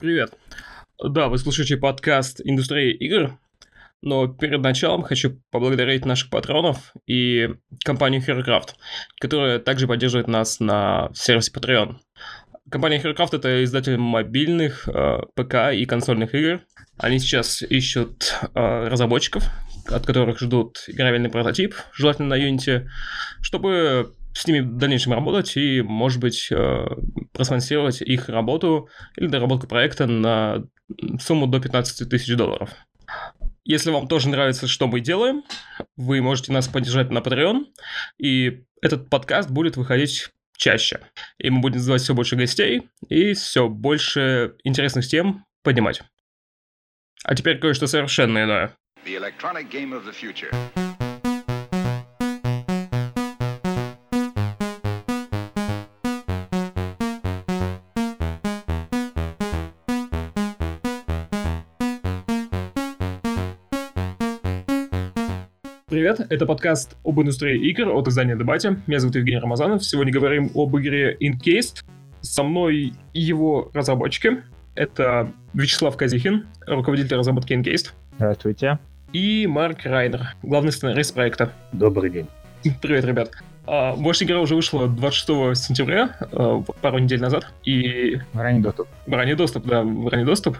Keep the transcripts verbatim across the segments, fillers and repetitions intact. Привет. Да, вы слушаете подкаст «Индустрия игр», но перед началом хочу поблагодарить наших патронов и компанию HeroCraft, которая также поддерживает нас на сервисе Patreon. Компания HeroCraft — это издатель мобильных, ПК и консольных игр. Они сейчас ищут разработчиков, от которых ждут играбельный прототип, желательно на Unity, чтобы с ними в дальнейшем работать и, может быть, проспонсировать их работу или доработку проекта на сумму до пятнадцати тысяч долларов. Если вам тоже нравится, что мы делаем, вы можете нас поддержать на Patreon, и этот подкаст будет выходить чаще. И мы будем звать все больше гостей и все больше интересных тем поднимать. А теперь кое-что совершенно иное. The electronic game of the future. Привет, это подкаст об индустрии игр от издания «Дебати». Меня зовут Евгений Рамазанов. Сегодня говорим об игре Incased. Со мной его разработчики. Это Вячеслав Казихин, руководитель разработки Incased. Здравствуйте. И Марк Райнер, главный сценарист проекта. Добрый день. Привет, ребят. Ваша игра уже вышла двадцать шестого сентября, пару недель назад. И... В ранний доступ. В ранний доступ, да, в ранний доступ.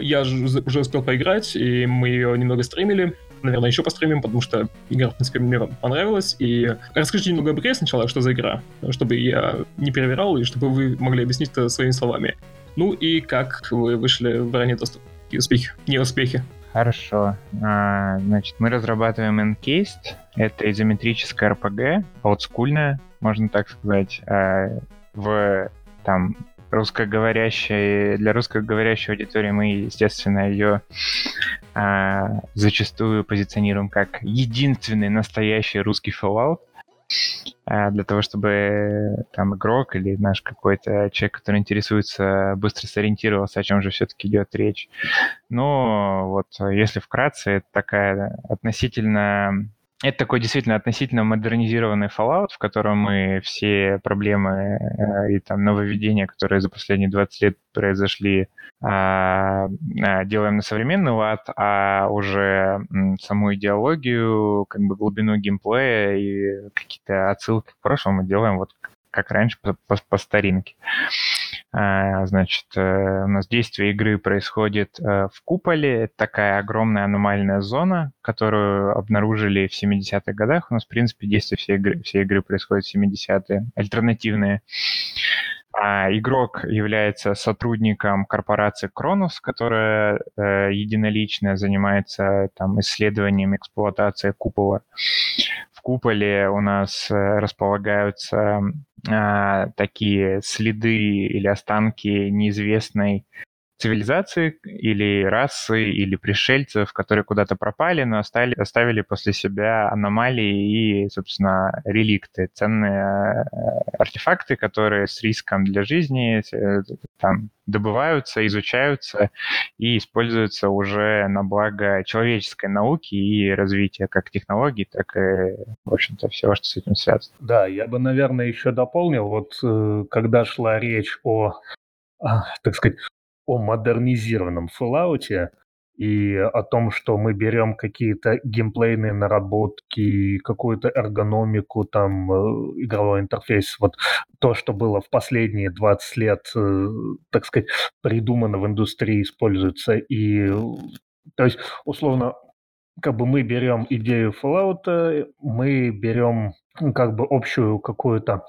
Я уже успел поиграть, и мы ее немного стримили. Наверное, еще постримим, потому что игра, в принципе, мне понравилась. И расскажите немного об игре сначала, что за игра, чтобы я не перевирал, и чтобы вы могли объяснить это своими словами. Ну и как вы вышли в ранний доступ, и успехи, неуспехи. Хорошо. А, значит, мы разрабатываем Incased. Это изометрическая эр пи джи, олдскульная, можно так сказать, в там... русскоговорящей, для русскоговорящей аудитории мы, естественно, ее а, зачастую позиционируем как единственный настоящий русский Fallout. А, для того, чтобы там игрок или наш какой-то человек, который интересуется, быстро сориентировался, о чем же все-таки идет речь. Но вот если вкратце, это такая относительно... Это такой действительно относительно модернизированный Fallout, в котором мы все проблемы э, и там нововведения, которые за последние двадцать лет произошли, э, э, делаем на современный лад, а уже э, саму идеологию, как бы глубину геймплея и какие-то отсылки к прошлому делаем вот как раньше, по, по, по старинке. Э, значит, э, у нас действие игры происходит э, в куполе. Это такая огромная аномальная зона, которую обнаружили в семидесятых годах. У нас, в принципе, действие всей игры, всей игры происходит в семидесятые, альтернативные. А игрок является сотрудником корпорации Кронос, которая э, единолично занимается там, исследованием, эксплуатацией купола. В куполе у нас э, располагаются э, такие следы или останки неизвестной цивилизации или расы, или пришельцев, которые куда-то пропали, но остали, оставили после себя аномалии и, собственно, реликты, ценные артефакты, которые с риском для жизни там, добываются, изучаются и используются уже на благо человеческой науки и развития как технологий, так и, в общем-то, всего, что с этим связано. Да, я бы, наверное, еще дополнил, вот когда шла речь о, так сказать, о модернизированном Fallout'е и о том, что мы берем какие-то геймплейные наработки, какую-то эргономику, там, игровой интерфейс, вот то, что было в последние двадцать лет, так сказать, придумано в индустрии, используется. И, то есть, условно, как бы мы берем идею Fallout'а, мы берем, как бы, общую какую-то...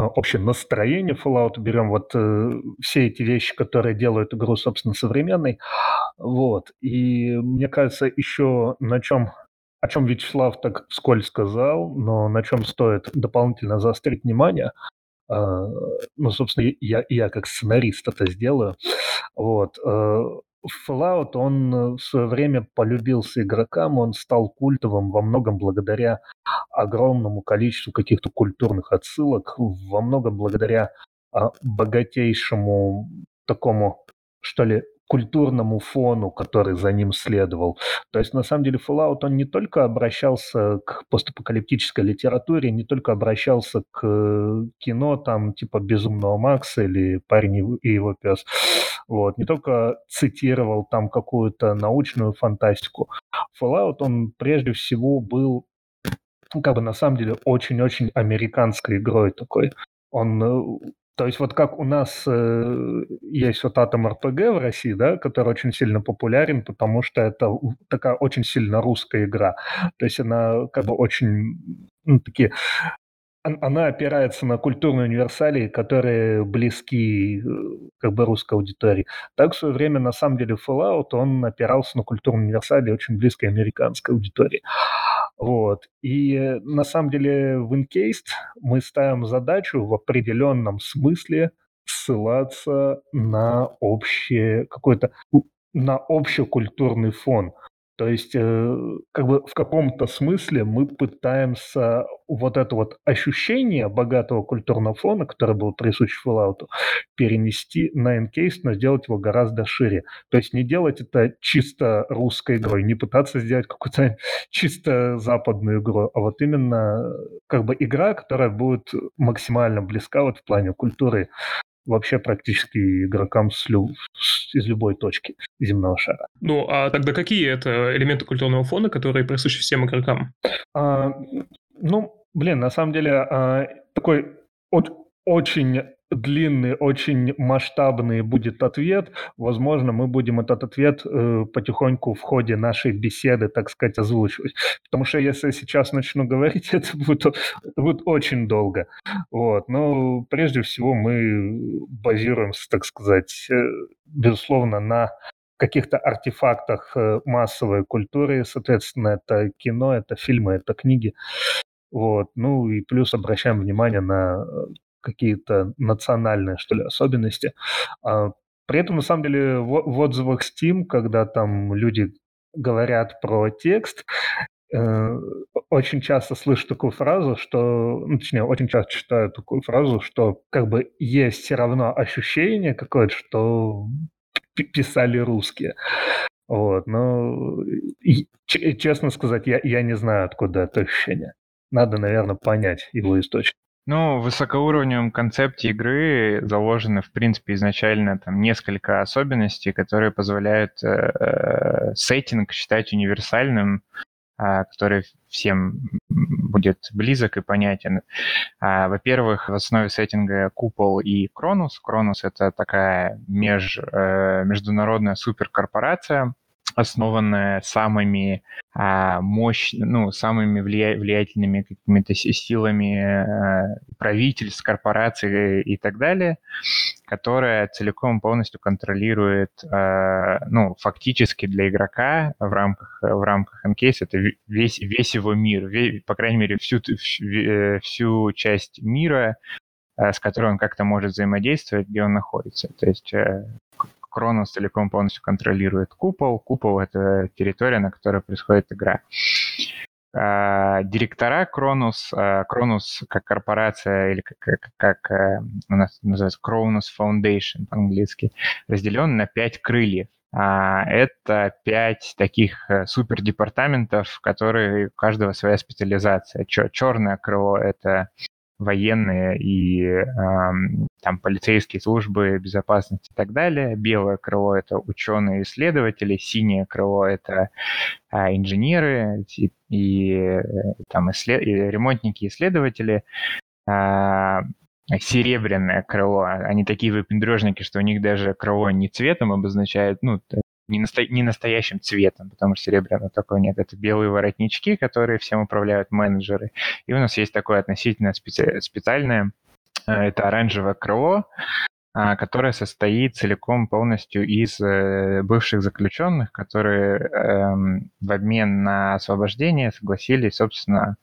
общее настроение Fallout, берем вот э, все эти вещи, которые делают игру, собственно, современной. Вот. И мне кажется, еще на чем, о чем Вячеслав так вскользь сказал, но на чем стоит дополнительно заострить внимание, э, ну, собственно, я, я как сценарист это сделаю. Вот. Э, Fallout, он в свое время полюбился игрокам, он стал культовым во многом благодаря огромному количеству каких-то культурных отсылок, во многом благодаря а, богатейшему такому что ли, культурному фону, который за ним следовал. То есть, на самом деле, Fallout, он не только обращался к постапокалиптической литературе, не только обращался к кино, там, типа «Безумного Макса» или «Парень и его пес», вот, не только цитировал там какую-то научную фантастику. Fallout, он прежде всего был, как бы, на самом деле, очень-очень американской игрой такой. Он... То есть вот как у нас э, есть вот Атом-РПГ в России, да, который очень сильно популярен, потому что это такая очень сильно русская игра. То есть она как бы очень, ну, такие... Она опирается на культурные универсалии, которые близки как бы русской аудитории. Так в свое время, на самом деле, Fallout, он опирался на культурные универсалии очень близкой американской аудитории. Вот. И на самом деле в Encased мы ставим задачу в определенном смысле ссылаться на общее, какой-то, на общекультурный фон. То есть, как бы в каком-то смысле мы пытаемся вот это вот ощущение богатого культурного фона, которое было присуще Fallout, перенести на Encased, но сделать его гораздо шире. То есть не делать это чисто русской игрой, не пытаться сделать какую-то чисто западную игру, а вот именно как бы игра, которая будет максимально близка вот в плане культуры вообще практически игрокам с лю... из любой точки земного шара. Ну, а тогда какие это элементы культурного фона, которые присущи всем игрокам? А, ну, блин, на самом деле а, такой от, очень длинный, очень масштабный будет ответ. Возможно, мы будем этот ответ э, потихоньку в ходе нашей беседы, так сказать, озвучивать. Потому что если я сейчас начну говорить, это будет, это будет очень долго. Вот. Но прежде всего мы базируемся, так сказать, э, безусловно, на каких-то артефактах э, массовой культуры. Соответственно, это кино, это фильмы, это книги. Вот. Ну и плюс обращаем внимание на... какие-то национальные, что ли, особенности. А, при этом, на самом деле, в, в отзывах Steam, когда там люди говорят про текст, э, очень часто слышу такую фразу, что, ну, точнее, очень часто читаю такую фразу, что как бы есть все равно ощущение какое-то, что писали русские. Вот, но, и, ч- честно сказать, я, я не знаю, откуда это ощущение. Надо, наверное, понять его источник. Ну, в высокоуровневом концепте игры заложены, в принципе, изначально там несколько особенностей, которые позволяют э, сеттинг считать универсальным, э, который всем будет близок и понятен. Э, во-первых, в основе сеттинга купол и Кронос. Кронос — это такая меж, э, международная суперкорпорация, основанная самыми а, мощными, ну, самыми влия- влиятельными какими-то силами а, правительств, корпораций и, и так далее, которая целиком полностью контролирует, а, ну, фактически для игрока в рамках, в рамках Encased это весь, весь его мир, весь, по крайней мере, всю, всю часть мира, а, с которой он как-то может взаимодействовать, где он находится. То есть... Кронос целиком полностью контролирует купол. Купол — это территория, на которой происходит игра. Директора Кронос, Кронос как корпорация, или как, как у нас называется Кронос Foundation по-английски, разделен на пять крыльев. Это пять таких супердепартаментов, которые у каждого своя специализация. Черное крыло — это военные и э, там полицейские службы безопасности и так далее. Белое крыло — это ученые и исследователи. Синее крыло — это э, инженеры и, и, там, исслед... и ремонтники, исследователи. Э, серебряное крыло — они такие выпендрежники, что у них даже крыло не цветом обозначают, ну, не, насто... не настоящим цветом, потому что серебряного такого нет. Это белые воротнички, которые всем управляют менеджеры. И у нас есть такое относительно специ... специальное, это оранжевое крыло, которое состоит целиком полностью из бывших заключенных, которые в обмен на освобождение согласились, собственно,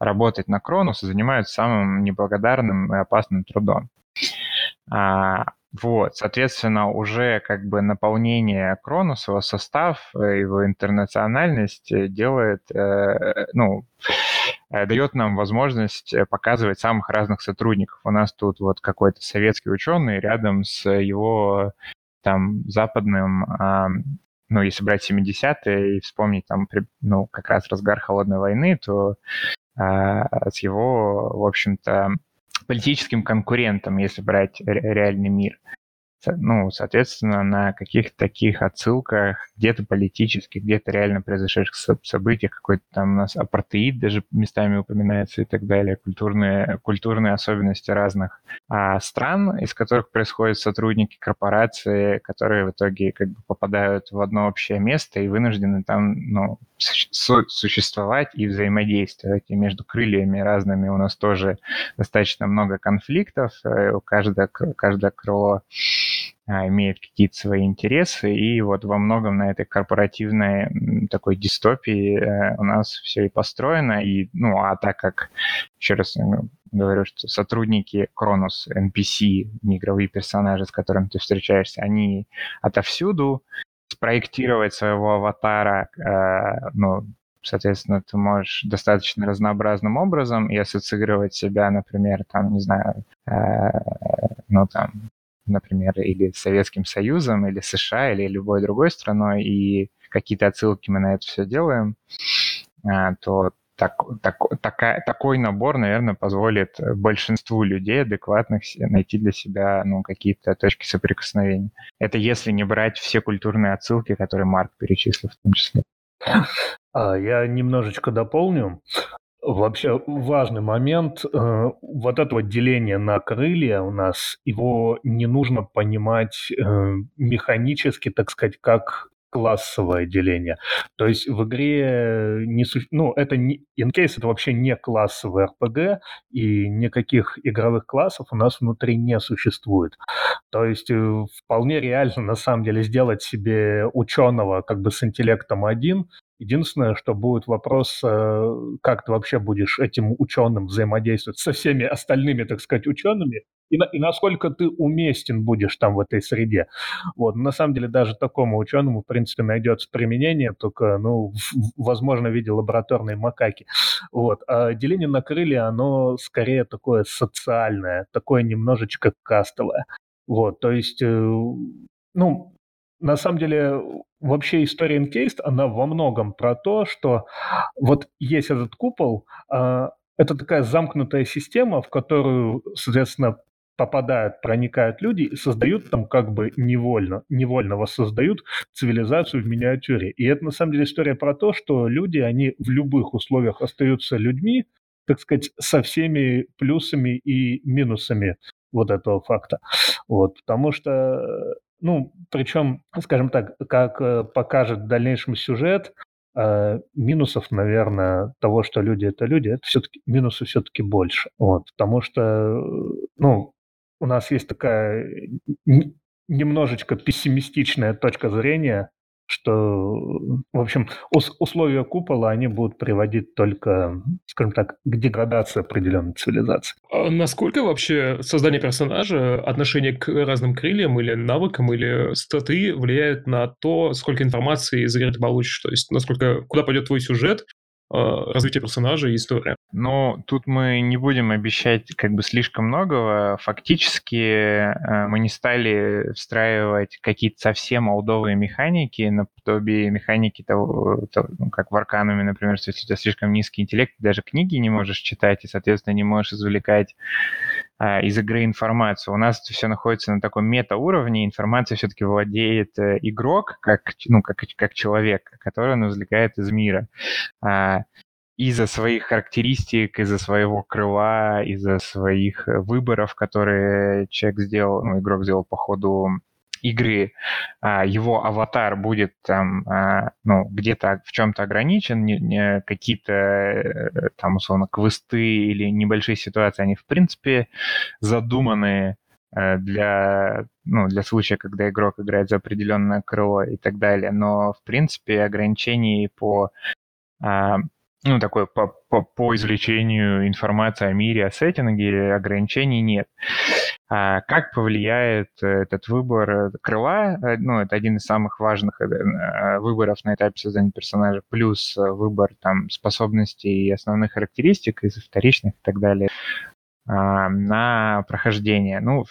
работать на Кронос и занимаются самым неблагодарным и опасным трудом. Вот, соответственно, уже как бы наполнение Кронос, его состав, его интернациональность делает, ну, дает нам возможность показывать самых разных сотрудников. У нас тут вот какой-то советский ученый рядом с его там западным, а, ну, если брать семидесятые и вспомнить там, ну, как раз разгар холодной войны, то а, с его, в общем-то, политическим конкурентом, если брать реальный мир. Ну, соответственно, на каких-то таких отсылках, где-то политических, где-то реально произошедших событиях, какой-то там у нас апартеид даже местами упоминается и так далее, культурные, культурные особенности разных а, стран, из которых происходят сотрудники корпорации, которые в итоге как бы попадают в одно общее место и вынуждены там, ну, су- существовать и взаимодействовать. И между крыльями разными у нас тоже достаточно много конфликтов, каждое, каждое крыло имеет какие-то свои интересы, и вот во многом на этой корпоративной такой дистопии у нас все и построено, и, ну, а так как, еще раз говорю, что сотрудники Кронос, эн пи си, неигровые персонажи, с которыми ты встречаешься, они отовсюду, спроектировать своего аватара, ну, соответственно, ты можешь достаточно разнообразным образом и ассоциировать себя, например, там, не знаю, ну, там, например, или с Советским Союзом, или США, или любой другой страной, и какие-то отсылки мы на это все делаем, то так, так, такая, такой набор, наверное, позволит большинству людей адекватных найти для себя, ну, какие-то точки соприкосновения. Это если не брать все культурные отсылки, которые Марк перечислил в том числе. Я немножечко дополню. Вообще важный момент, вот это вот деление на крылья у нас, его не нужно понимать механически, так сказать, как классовое деление. То есть в игре, не, ну, это не, Incase это вообще не классовый эр пи джи, и никаких игровых классов у нас внутри не существует. То есть вполне реально, на самом деле, сделать себе ученого как бы с интеллектом один. Единственное, что будет вопрос, как ты вообще будешь этим ученым взаимодействовать со всеми остальными, так сказать, учеными, и, на, и насколько ты уместен будешь там в этой среде. Вот. На самом деле даже такому ученому, в принципе, найдется применение, только, ну, возможно, в виде лабораторной макаки. Вот. А деление на крылья, оно скорее такое социальное, такое немножечко кастовое. Вот. То есть, ну, на самом деле... Вообще история Incase, она во многом про то, что вот есть этот купол, э, это такая замкнутая система, в которую, соответственно, попадают, проникают люди и создают там как бы невольно, невольно воссоздают цивилизацию в миниатюре. И это на самом деле история про то, что люди, они в любых условиях остаются людьми, так сказать, со всеми плюсами и минусами вот этого факта. Вот, потому что... Ну, причем, скажем так, как э, покажет в дальнейшем сюжет, э, минусов, наверное, того, что люди — это люди, это все-таки минусы все-таки больше. Вот, потому что, ну, у нас есть такая н- немножечко пессимистичная точка зрения, что, в общем, ус- условия купола, они будут приводить только, скажем так, к деградации определенной цивилизации. А насколько вообще создание персонажа, отношение к разным крыльям или навыкам, или статы влияет на то, сколько информации из игры ты получишь? То есть, насколько, куда пойдет твой сюжет, развитие персонажа и история? Ну, тут мы не будем обещать как бы слишком многого. Фактически мы не стали встраивать какие-то совсем олдовые механики, наподобие механики того, того, как в Аркануме, например, если у тебя слишком низкий интеллект, ты даже книги не можешь читать и, соответственно, не можешь извлекать из игры информацию. У нас это все находится на таком мета-уровне, информация все-таки владеет игрок, как, ну, как, как человек, который он извлекает из мира. Из-за своих характеристик, из-за своего крыла, из-за своих выборов, которые человек сделал, ну, игрок сделал по ходу игры, его аватар будет там, ну, где-то в чем-то ограничен, какие-то там, условно, квесты или небольшие ситуации, они, в принципе, задуманы для, ну, для случая, когда игрок играет за определенное крыло и так далее, но, в принципе, ограничений по... ну, такое по, по, по извлечению информации о мире, о сеттинге, ограничений нет. А как повлияет этот выбор крыла? Ну, это один из самых важных выборов на этапе создания персонажа, плюс выбор там способностей и основных характеристик, из вторичных и так далее, на прохождение. Ну,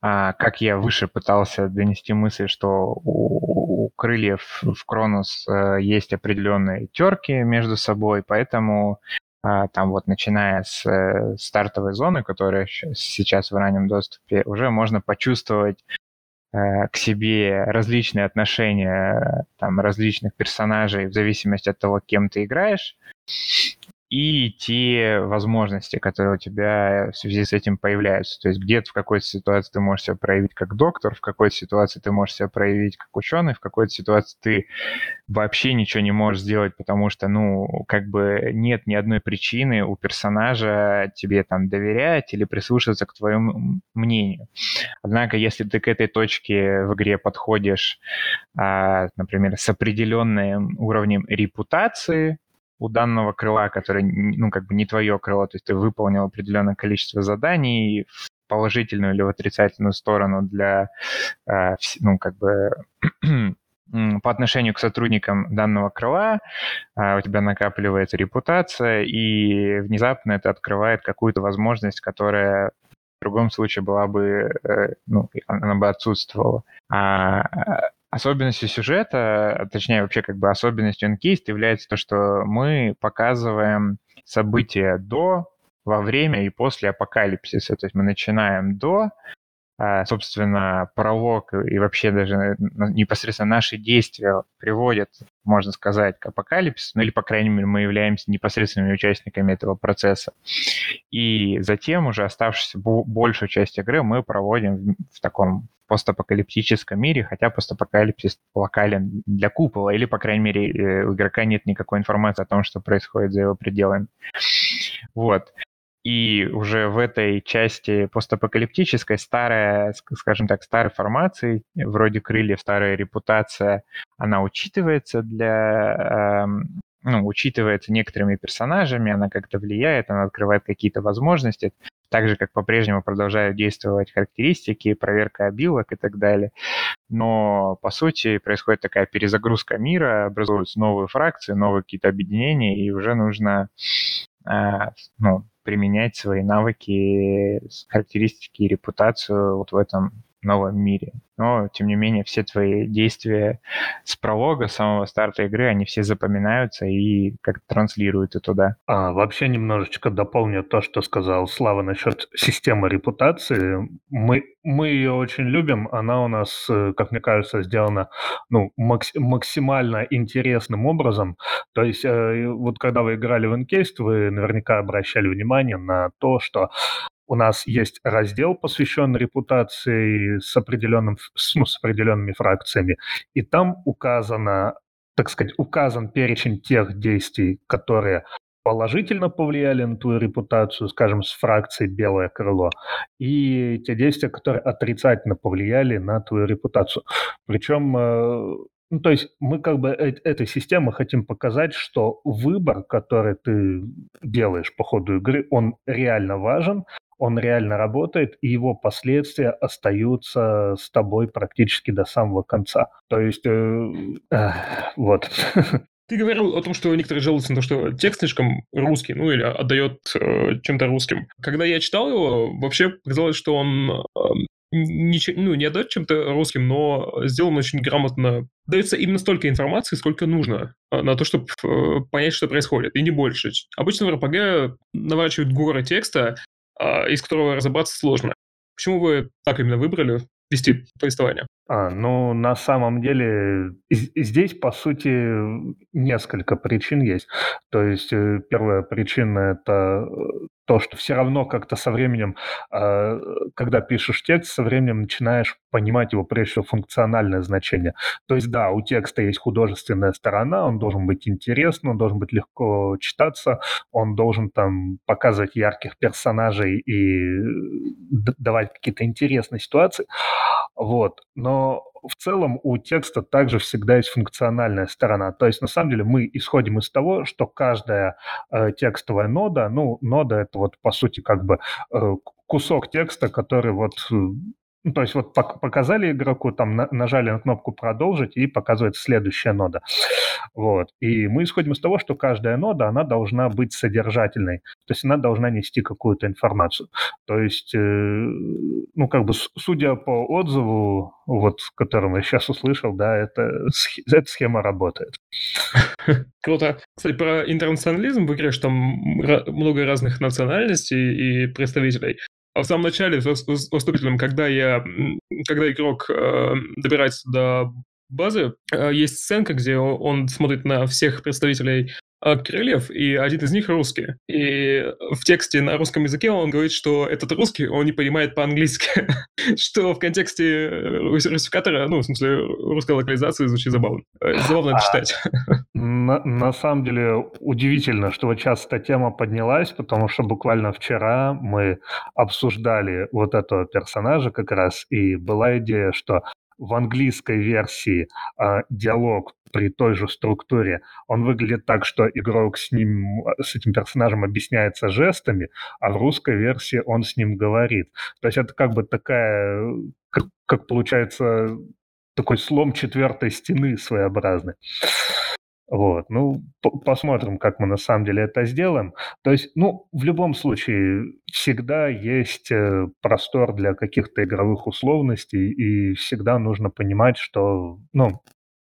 Как я выше пытался донести мысль, что у, у крыльев в Кронос есть определенные терки между собой, поэтому там вот начиная с стартовой зоны, которая сейчас в раннем доступе, уже можно почувствовать к себе различные отношения там, различных персонажей в зависимости от того, кем ты играешь, и те возможности, которые у тебя в связи с этим появляются. То есть где-то в какой-то ситуации ты можешь себя проявить как доктор, в какой-то ситуации ты можешь себя проявить как ученый, в какой-то ситуации ты вообще ничего не можешь сделать, потому что, ну, как бы нет ни одной причины у персонажа тебе там доверять или прислушиваться к твоему мнению. Однако, если ты к этой точке в игре подходишь, например, с определенным уровнем репутации, у данного крыла, который, ну, как бы не твое крыло, то есть ты выполнил определенное количество заданий в положительную или в отрицательную сторону для, ну, как бы по отношению к сотрудникам данного крыла, у тебя накапливается репутация, и внезапно это открывает какую-то возможность, которая в другом случае была бы, ну, она бы отсутствовала. Особенностью сюжета, точнее вообще как бы особенностью Encased является то, что мы показываем события до, во время и после апокалипсиса. То есть мы начинаем до, собственно, пролог и вообще даже непосредственно наши действия приводят, можно сказать, к апокалипсису, ну или, по крайней мере, мы являемся непосредственными участниками этого процесса. И затем уже оставшуюся большую часть игры мы проводим в таком постапокалиптическом мире, хотя постапокалипсис локален для купола, или, по крайней мере, у игрока нет никакой информации о том, что происходит за его пределами. Вот. И уже в этой части постапокалиптической старая, скажем так, старой формации, вроде крыльев, старая репутация, она учитывается для... Эм, ну, учитывается некоторыми персонажами, она как-то влияет, она открывает какие-то возможности, так же, как по-прежнему продолжают действовать характеристики, проверка обилок и так далее. Но, по сути, происходит такая перезагрузка мира, образуются новые фракции, новые какие-то объединения, и уже нужно э, ну, применять свои навыки, характеристики и репутацию вот в этом новом мире. Но, тем не менее, все твои действия с пролога, с самого старта игры, они все запоминаются и как-то транслируются туда. А, вообще немножечко дополню то, что сказал Слава насчет системы репутации. Мы, мы ее очень любим. Она у нас, как мне кажется, сделана ну, макс- максимально интересным образом. То есть, вот когда вы играли в Encased, вы наверняка обращали внимание на то, что у нас есть раздел, посвященный репутации с, определенным, ну, с определенными фракциями, и там указано, так сказать, указан перечень тех действий, которые положительно повлияли на твою репутацию, скажем, с фракцией «Белое крыло», и те действия, которые отрицательно повлияли на твою репутацию. Причем... Ну, то есть мы как бы э- этой системой хотим показать, что выбор, который ты делаешь по ходу игры, он реально важен, он реально работает, и его последствия остаются с тобой практически до самого конца. То есть э- э- вот... Ты говорил о том, что некоторые жалуются на то, что текст слишком русский, ну или отдает э, чем-то русским. Когда я читал его, вообще показалось, что он э, ничего, ну, не отдает чем-то русским, но сделан очень грамотно. Дается именно столько информации, сколько нужно на то, чтобы э, понять, что происходит, и не больше. Обычно в эр пи гэ наворачивают горы текста, э, из которого разобраться сложно. Почему вы так именно выбрали вести повествование? А, ну, на самом деле, здесь, по сути, несколько причин есть. То есть, первая причина – это то, что все равно как-то со временем, когда пишешь текст, со временем начинаешь понимать его, прежде всего, функциональное значение. То есть, да, у текста есть художественная сторона, он должен быть интересным, он должен быть легко читаться, он должен там показывать ярких персонажей и давать какие-то интересные ситуации. Вот, но в целом у текста также всегда есть функциональная сторона. То есть, на самом деле, мы исходим из того, что каждая э, текстовая нода, ну, нода – это вот, по сути, как бы э, кусок текста, который вот Ну, то есть вот показали игроку, там нажали на кнопку «Продолжить», и показывается следующая нода. Вот. И мы исходим из того, что каждая нода, она должна быть содержательной. То есть она должна нести какую-то информацию. То есть, ну, как бы, судя по отзыву, вот, который я сейчас услышал, да, это, эта схема работает. Круто. Кстати, про интернационализм в игре, что там много разных национальностей и представителей. А в самом начале, в вступительном, когда, я, когда игрок э, добирается до базы, э, есть сценка, где он смотрит на всех представителей э, крыльев, и один из них русский. И в тексте на русском языке он говорит, что этот русский, он не понимает по-английски. Что в контексте русификатора, ну, в смысле, русской локализации звучит забавно. Забавно это читать. На, на самом деле удивительно, что вот сейчас эта тема поднялась, потому что буквально вчера мы обсуждали вот этого персонажа как раз, и была идея, что в английской версии э, диалог при той же структуре, он выглядит так, что игрок с ним, с этим персонажем объясняется жестами, а в русской версии он с ним говорит. То есть это как бы такая, как, как получается, такой слом четвертой стены своеобразный. Вот, ну, посмотрим, как мы на самом деле это сделаем. То есть, ну, в любом случае, всегда есть простор для каких-то игровых условностей, и всегда нужно понимать, что, ну,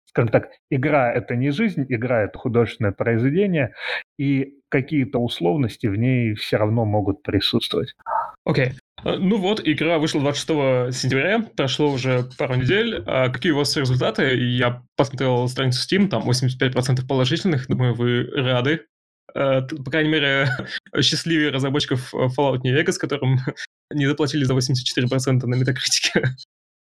скажем так, игра — это не жизнь, игра — это художественное произведение, и какие-то условности в ней все равно могут присутствовать. Окей. Okay. Ну вот, игра вышла двадцать шестого сентября, прошло уже пару недель. А какие у вас результаты? Я посмотрел страницу Steam, там восемьдесят пять процентов положительных, думаю, вы рады. По крайней мере, счастливее разработчиков Fallout New Vegas, которым не заплатили за восемьдесят четыре процента на метакритике.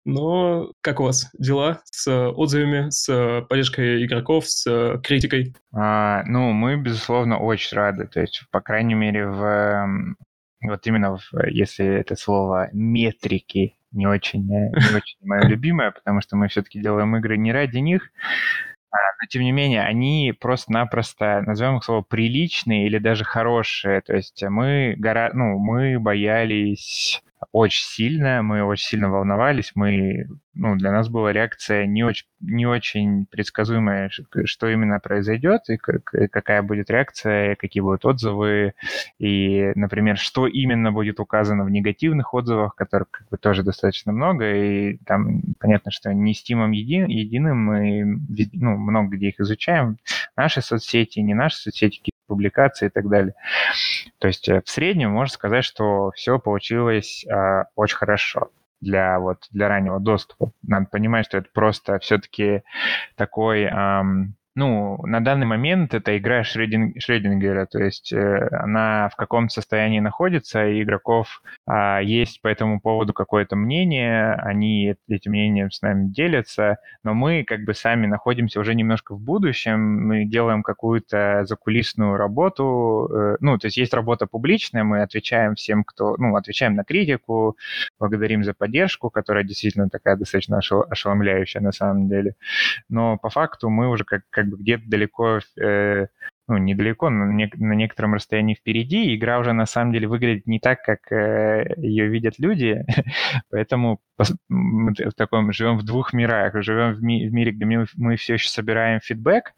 Но как у вас дела с отзывами, с поддержкой игроков, с критикой? А, ну, мы, безусловно, очень рады. То есть, по крайней мере, в... Вот именно, если это слово «метрики», не очень, не очень мое любимое, потому что мы все-таки делаем игры не ради них, но, тем не менее, они просто-напросто, назовем их слово, приличные или даже хорошие. То есть мы, гора... ну, мы боялись очень сильно, мы очень сильно волновались, мы... ну, для нас была реакция не очень, не очень предсказуемая, что именно произойдет, и, как, и какая будет реакция, какие будут отзывы, и, например, что именно будет указано в негативных отзывах, которых как бы, тоже достаточно много, и там понятно, что не Steam'ом еди, единым, мы ну, много где их изучаем, наши соцсети, не наши соцсети, какие-то публикации и так далее. То есть в среднем можно сказать, что все получилось э, очень хорошо. Для, вот, для раннего доступа. Надо понимать, что это просто все-таки такой... Эм, ну, на данный момент это игра Шреддинг, Шреддингера, то есть э, она в каком состоянии находится, и игроков э, есть по этому поводу какое-то мнение, они этим мнением с нами делятся, но мы как бы сами находимся уже немножко в будущем, мы делаем какую-то закулисную работу, э, ну, то есть есть работа публичная, мы отвечаем всем, кто, ну, отвечаем на критику, благодарим за поддержку, которая действительно такая достаточно ошеломляющая на самом деле, но по факту мы уже как как бы где-то далеко, э, ну, недалеко, но не, на некотором расстоянии впереди. Игра уже, на самом деле, выглядит не так, как э, ее видят люди. Поэтому пос- мы в таком, живем в двух мирах. Живем в, ми- в мире, где мы, мы все еще собираем фидбэк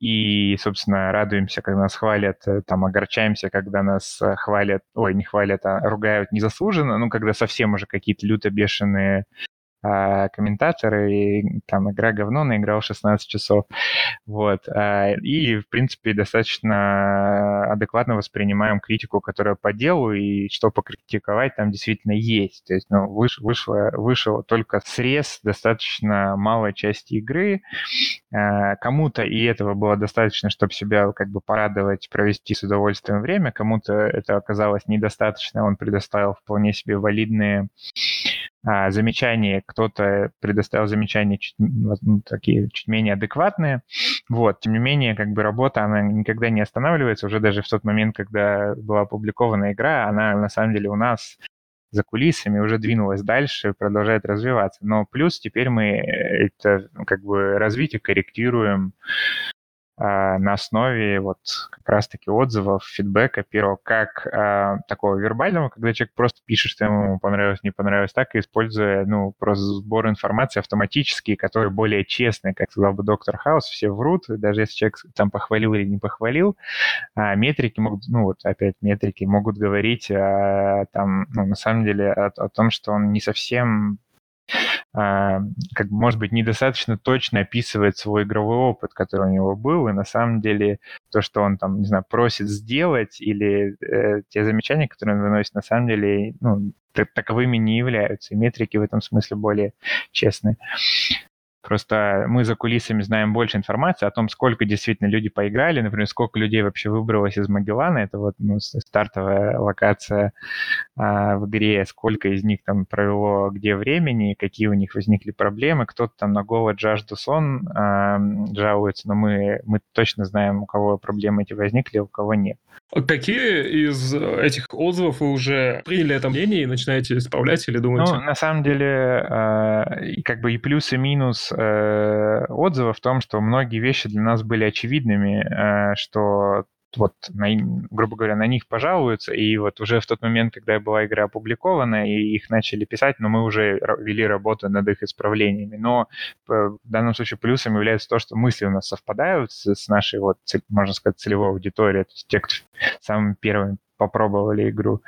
и, собственно, радуемся, когда нас хвалят, там, огорчаемся, когда нас хвалят, ой, не хвалят, а ругают незаслуженно, ну, когда совсем уже какие-то люто-бешеные комментаторы, и там игра говно, наиграл шестнадцать часов. Вот. И, в принципе, достаточно адекватно воспринимаем критику, которая по делу, и что покритиковать там действительно есть. То есть, ну, вышло, вышло только срез достаточно малой части игры. Кому-то и этого было достаточно, чтобы себя как бы порадовать, провести с удовольствием время. Кому-то это оказалось недостаточно. Он предоставил вполне себе валидные замечания, кто-то предоставил замечания чуть, ну, такие чуть менее адекватные, вот, тем не менее, как бы работа, она никогда не останавливается, уже даже в тот момент, когда была опубликована игра, она, на самом деле, у нас за кулисами уже двинулась дальше, продолжает развиваться, но плюс теперь мы это, как бы, развитие корректируем, на основе вот как раз-таки отзывов, фидбэка первого, как э, такого вербального, когда человек просто пишет, что ему понравилось, не понравилось, так и используя, ну, просто сбор информации автоматический, который более честный, как сказал бы доктор Хаус, все врут, даже если человек там похвалил или не похвалил, э, метрики могут, ну, вот опять метрики могут говорить э, там, ну, на самом деле о, о том, что он не совсем... как, может быть, недостаточно точно описывает свой игровой опыт, который у него был, и на самом деле то, что он там, не знаю, просит сделать, или э, те замечания, которые он выносит, на самом деле, ну, таковыми не являются, и метрики в этом смысле более честны. Просто мы за кулисами знаем больше информации о том, сколько действительно люди поиграли, например, сколько людей вообще выбралось из Магеллана, это вот, ну, стартовая локация а, в игре, сколько из них там провело где времени, какие у них возникли проблемы, кто-то там на голод, жажду, сон а, жалуется, но мы, мы точно знаем, у кого проблемы эти возникли, а у кого нет. Какие из этих отзывов вы уже приняли это мнение и начинаете исправлять или думаете? Ну, на самом деле, э, как бы и плюс, и минус э, отзыва в том, что многие вещи для нас были очевидными, э, что вот, на, грубо говоря, на них пожалуются, и вот уже в тот момент, когда была игра опубликована, и их начали писать, но мы уже вели работу над их исправлениями. Но в данном случае плюсом является то, что мысли у нас совпадают с, с нашей, вот, можно сказать, целевой аудиторией, то есть те, кто самыми первыми попробовали игру.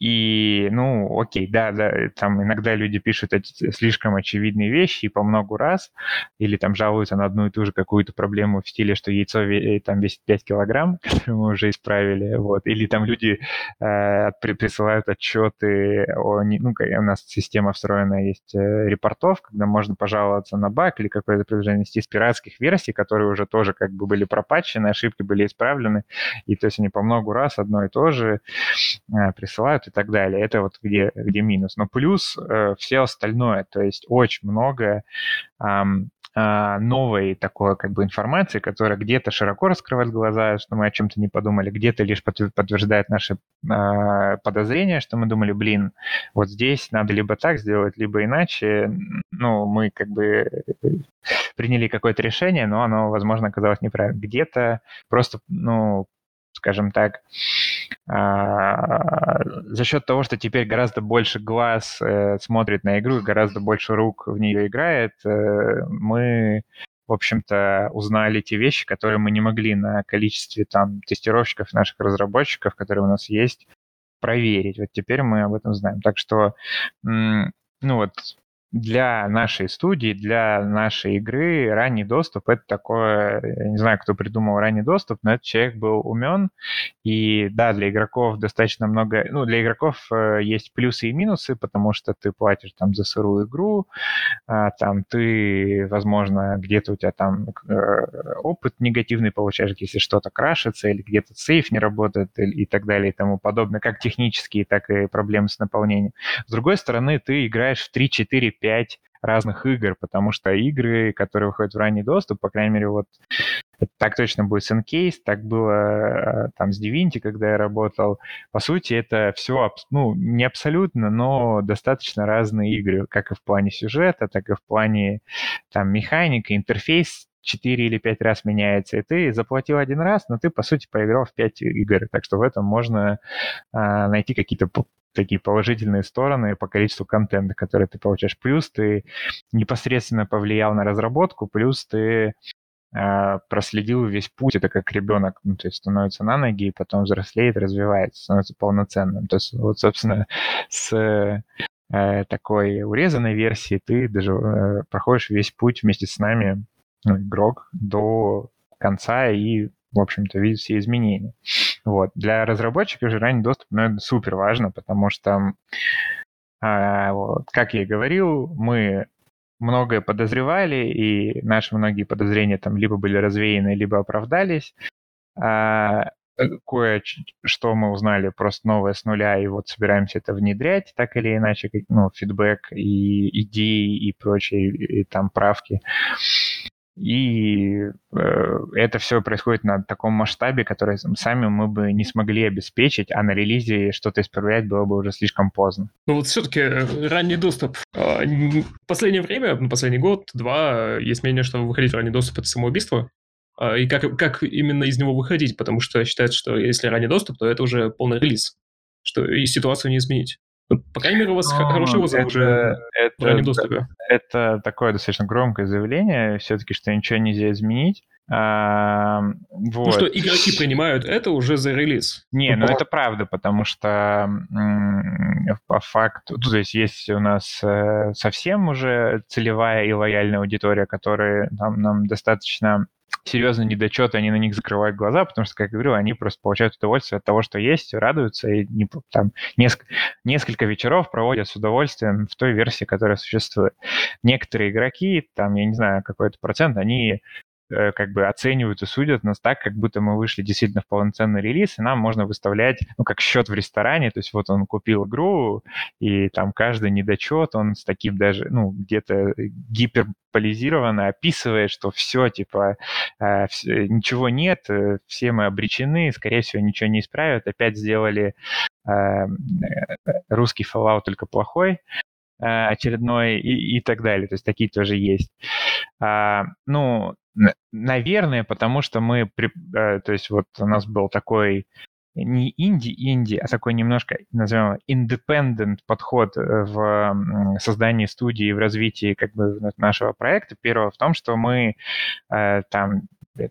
И, ну, окей, да, да, там иногда люди пишут эти слишком очевидные вещи и по много раз, или там жалуются на одну и ту же какую-то проблему в стиле, что яйцо там весит пять килограмм, которое мы уже исправили, вот, или там люди э, присылают отчеты, о, ну, у нас система встроена, есть репортов, когда можно пожаловаться на баг или какое-то предложение из пиратских версий, которые уже тоже как бы были пропатчены, ошибки были исправлены, и то есть они по много раз одно и то же э, присылают, и так далее. Это вот где, где минус. Но плюс э, все остальное, то есть очень много э, э, новой такой как бы информации, которая где-то широко раскрывает глаза, что мы о чем-то не подумали, где-то лишь подтверждает наши э, подозрения, что мы думали, блин, вот здесь надо либо так сделать, либо иначе. Ну, мы как бы приняли какое-то решение, но оно, возможно, оказалось неправильным. Где-то просто, ну, скажем так, за счет того, что теперь гораздо больше глаз э, смотрит на игру, гораздо больше рук в нее играет, э, мы, в общем-то, узнали те вещи, которые мы не могли на количестве там тестировщиков, наших разработчиков, которые у нас есть, проверить. Вот теперь мы об этом знаем. Так что, м- ну вот, для нашей студии, для нашей игры ранний доступ — это такое, я не знаю, кто придумал ранний доступ, но этот человек был умен, и да, для игроков достаточно много, ну, для игроков есть плюсы и минусы, потому что ты платишь там за сырую игру, там ты, возможно, где-то у тебя там опыт негативный получаешь, если что-то крашится, или где-то сейф не работает, и так далее, и тому подобное, как технические, так и проблемы с наполнением. С другой стороны, ты играешь в три-четыре пять разных игр, потому что игры, которые выходят в ранний доступ, по крайней мере, вот так точно будет с Encase, так было там с DaVinci, когда я работал. По сути, это все, ну, не абсолютно, но достаточно разные игры, как и в плане сюжета, так и в плане там механики, интерфейс четыре или пять раз меняется, и ты заплатил один раз, но ты, по сути, поиграл в пять игр, так что в этом можно а, найти какие-то такие положительные стороны по количеству контента, который ты получаешь. Плюс ты непосредственно повлиял на разработку, плюс ты э, проследил весь путь. Это как ребенок, ну, то есть становится на ноги, потом взрослеет, развивается, становится полноценным. То есть вот, собственно, с э, такой урезанной версии ты даже э, проходишь весь путь вместе с нами, ну, игрок, до конца и, в общем-то, видит все изменения. Вот. Для разработчиков же ранний доступ, ну, это супер важно, потому что, э, вот, как я и говорил, мы многое подозревали, и наши многие подозрения там либо были развеяны, либо оправдались. Э, кое-что мы узнали просто новое с нуля, и вот собираемся это внедрять, так или иначе, как, ну, фидбэк и идеи, и прочие, и, и там правки. И э, это все происходит на таком масштабе, который сами мы бы не смогли обеспечить, а на релизе что-то исправлять было бы уже слишком поздно. Ну вот все-таки ранний доступ. В последнее время, последний год, два, есть мнение, что выходить в ранний доступ — это самоубийство. и как, как именно из него выходить, потому что считается, что если ранний доступ, то это уже полный релиз, что и ситуацию не изменить. По крайней мере, у вас Но хороший отзыв уже в раннем доступе. Это такое достаточно громкое заявление, все-таки, что ничего нельзя изменить. А, вот. Ну, что игроки принимают это уже за релиз. Не, ну, ну это правда, потому что м- по факту, то есть есть у нас э, совсем уже целевая и лояльная аудитория, которая там, нам достаточно серьезно недочеты, они на них закрывают глаза, потому что, как я говорю, они просто получают удовольствие от того, что есть, радуются, и не, там неск- несколько вечеров проводят с удовольствием в той версии, которая существует. Некоторые игроки, там, я не знаю, какой-то процент, они как бы оценивают и судят нас так, как будто мы вышли действительно в полноценный релиз, и нам можно выставлять, ну, как счет в ресторане, то есть вот он купил игру, и там каждый недочет, он с таким даже, ну, где-то гиперполизированно описывает, что все, типа, э, все, ничего нет, э, все мы обречены, скорее всего, ничего не исправят, опять сделали э, э, русский Fallout только плохой, э, очередной, и, и так далее, то есть такие тоже есть. А, ну, наверное, потому что мы, то есть вот у нас был такой не инди-инди, а такой немножко, назовем, independent подход в создании студии, в развитии как бы нашего проекта. Первое в том, что мы там,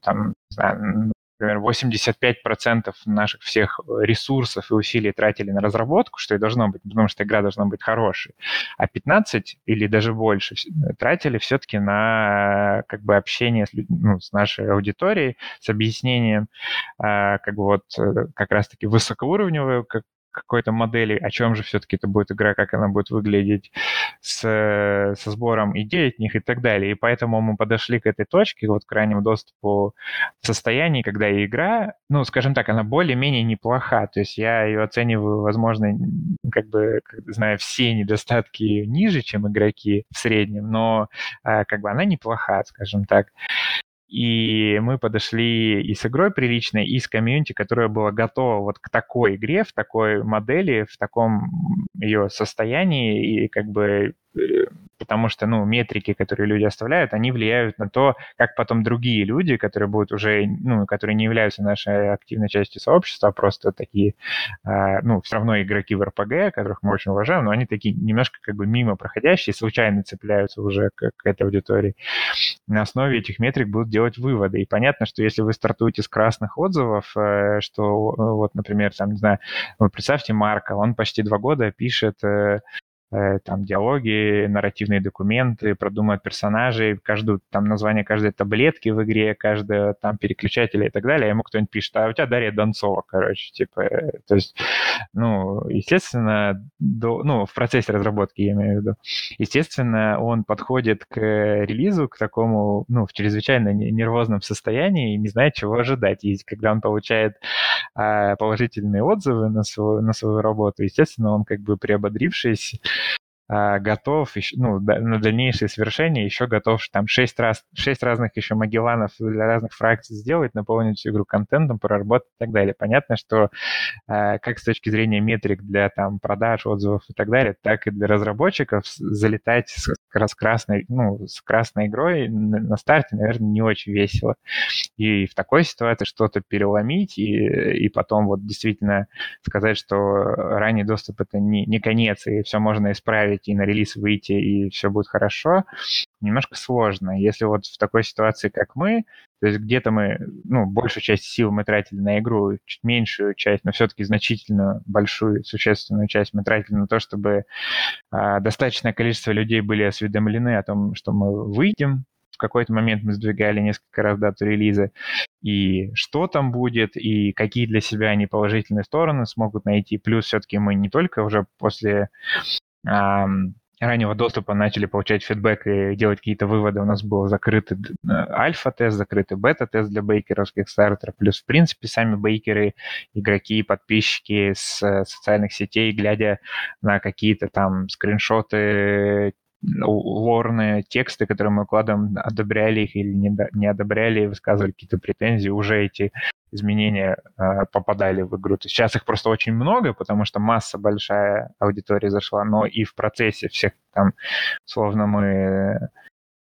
там не знаю, например, восемьдесят пять процентов наших всех ресурсов и усилий тратили на разработку, что и должно быть, потому что игра должна быть хорошей, а пятнадцать процентов или даже больше тратили все-таки на как бы общение с, ну, с нашей аудиторией, с объяснением как бы вот как раз-таки высокоуровневую как какой-то модели, о чем же все-таки это будет игра, как она будет выглядеть, с, со сбором идей от них и так далее. И поэтому мы подошли к этой точке, вот к раннему доступу в состоянии, когда игра, ну, скажем так, она более-менее неплоха. То есть я ее оцениваю, возможно, как бы, зная все недостатки ниже, чем игроки в среднем, но как бы она неплоха, скажем так. И мы подошли и с игрой приличной, и с комьюнити, которая была готова вот к такой игре, в такой модели, в таком ее состоянии, и как бы потому что, ну, метрики, которые люди оставляют, они влияют на то, как потом другие люди, которые будут уже, ну, которые не являются нашей активной частью сообщества, а просто такие, ну, все равно игроки в эр пи джи, которых мы очень уважаем, но они такие немножко как бы мимо проходящие, случайно цепляются уже к, к этой аудитории. На основе этих метрик будут делать выводы. И понятно, что если вы стартуете с красных отзывов, что вот, например, там, не знаю, вот представьте Марка, он почти два года пишет там диалоги, нарративные документы, продумывать персонажей, каждую, там, название каждой таблетки в игре, каждого там переключателя и так далее, ему кто-нибудь пишет, а у тебя Дарья Донцова, короче, типа, то есть, ну, естественно, до, ну, в процессе разработки, я имею в виду, естественно, он подходит к релизу, к такому, ну, в чрезвычайно нервозном состоянии и не знает, чего ожидать, и когда он получает положительные отзывы на свою, на свою работу, естественно, он как бы приободрившись, готов, ну, на дальнейшее свершение, еще готов там шесть раз, шесть разных еще Магелланов для разных фракций сделать, наполнить всю игру контентом, проработать и так далее. Понятно, что как с точки зрения метрик для там продаж, отзывов и так далее, так и для разработчиков залетать с красной, ну, с красной игрой на старте, наверное, не очень весело. И в такой ситуации что-то переломить и, и потом вот действительно сказать, что ранний доступ — это не, не конец, и все можно исправить, и на релиз выйти, и все будет хорошо, немножко сложно. Если вот в такой ситуации, как мы, то есть где-то мы, ну, большую часть сил мы тратили на игру, чуть меньшую часть, но все-таки значительно большую, существенную часть мы тратили на то, чтобы а, достаточное количество людей были осведомлены о том, что мы выйдем. В какой-то момент мы сдвигали несколько раз дату релиза, и что там будет, и какие для себя они положительные стороны смогут найти. Плюс все-таки мы не только уже после раннего доступа начали получать фидбэк и делать какие-то выводы. У нас был закрытый альфа-тест, закрытый бета-тест для бейкеров с Kickstarter, плюс, в принципе, сами бейкеры, игроки, подписчики с социальных сетей, глядя на какие-то там скриншоты, лорные тексты, которые мы укладываем, одобряли их или не одобряли, высказывали какие-то претензии, уже эти изменения э, попадали в игру. То есть сейчас их просто очень много, потому что масса большая аудитории зашла, но и в процессе всех там, словно мы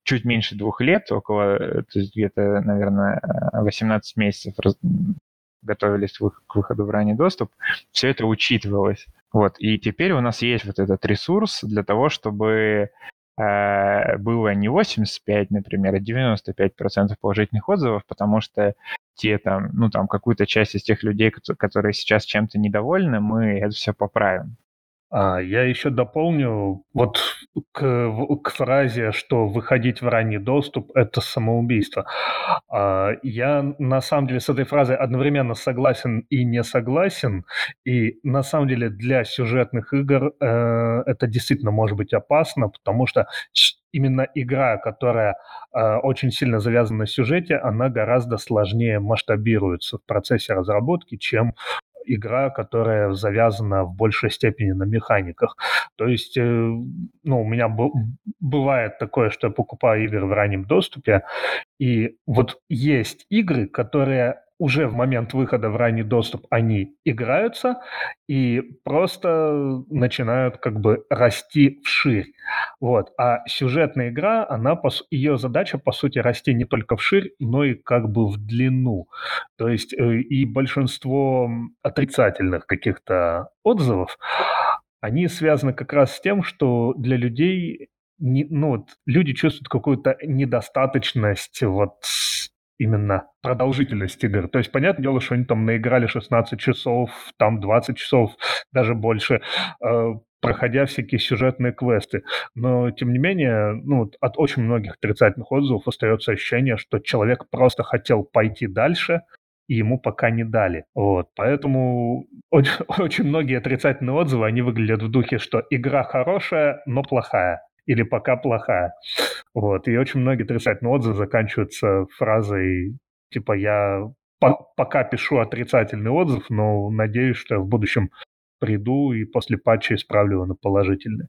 чуть меньше двух лет, около, то есть где-то, наверное, восемнадцать месяцев готовились к выходу в ранний доступ, все это учитывалось. Вот. И теперь у нас есть вот этот ресурс для того, чтобы э, было не восемьдесят пять, например, а девяносто пять процентов положительных отзывов, потому что те там, ну, там, какую-то часть из тех людей, которые сейчас чем-то недовольны, мы это все поправим. А, я еще дополню вот к, к фразе, что выходить в ранний доступ – это самоубийство. А, я, на самом деле, с этой фразой одновременно согласен и не согласен. И, на самом деле, для сюжетных игр э, это действительно может быть опасно, потому что именно игра, которая э, очень сильно завязана на сюжете, она гораздо сложнее масштабируется в процессе разработки, чем игра, которая завязана в большей степени на механиках. То есть, ну, у меня б- бывает такое, что я покупаю игры в раннем доступе, и вот есть игры, которые уже в момент выхода в ранний доступ они играются и просто начинают как бы расти вширь. Вот. А сюжетная игра, она, ее задача, по сути, расти не только вширь, но и как бы в длину. То есть и большинство отрицательных каких-то отзывов, они связаны как раз с тем, что для людей, не, ну, вот, люди чувствуют какую-то недостаточность вот именно продолжительность игр. То есть, понятное дело, что они там наиграли шестнадцать часов, там двадцать часов, даже больше, э, проходя всякие сюжетные квесты. Но, тем не менее, ну, от очень многих отрицательных отзывов остается ощущение, что человек просто хотел пойти дальше, и ему пока не дали. Вот. Поэтому очень, очень многие отрицательные отзывы, они выглядят в духе, что игра хорошая, но плохая. Или пока плохая. Вот. И очень многие отрицательные отзывы заканчиваются фразой типа «я по- пока пишу отрицательный отзыв, но надеюсь, что я в будущем приду и после патча исправлю его на положительный».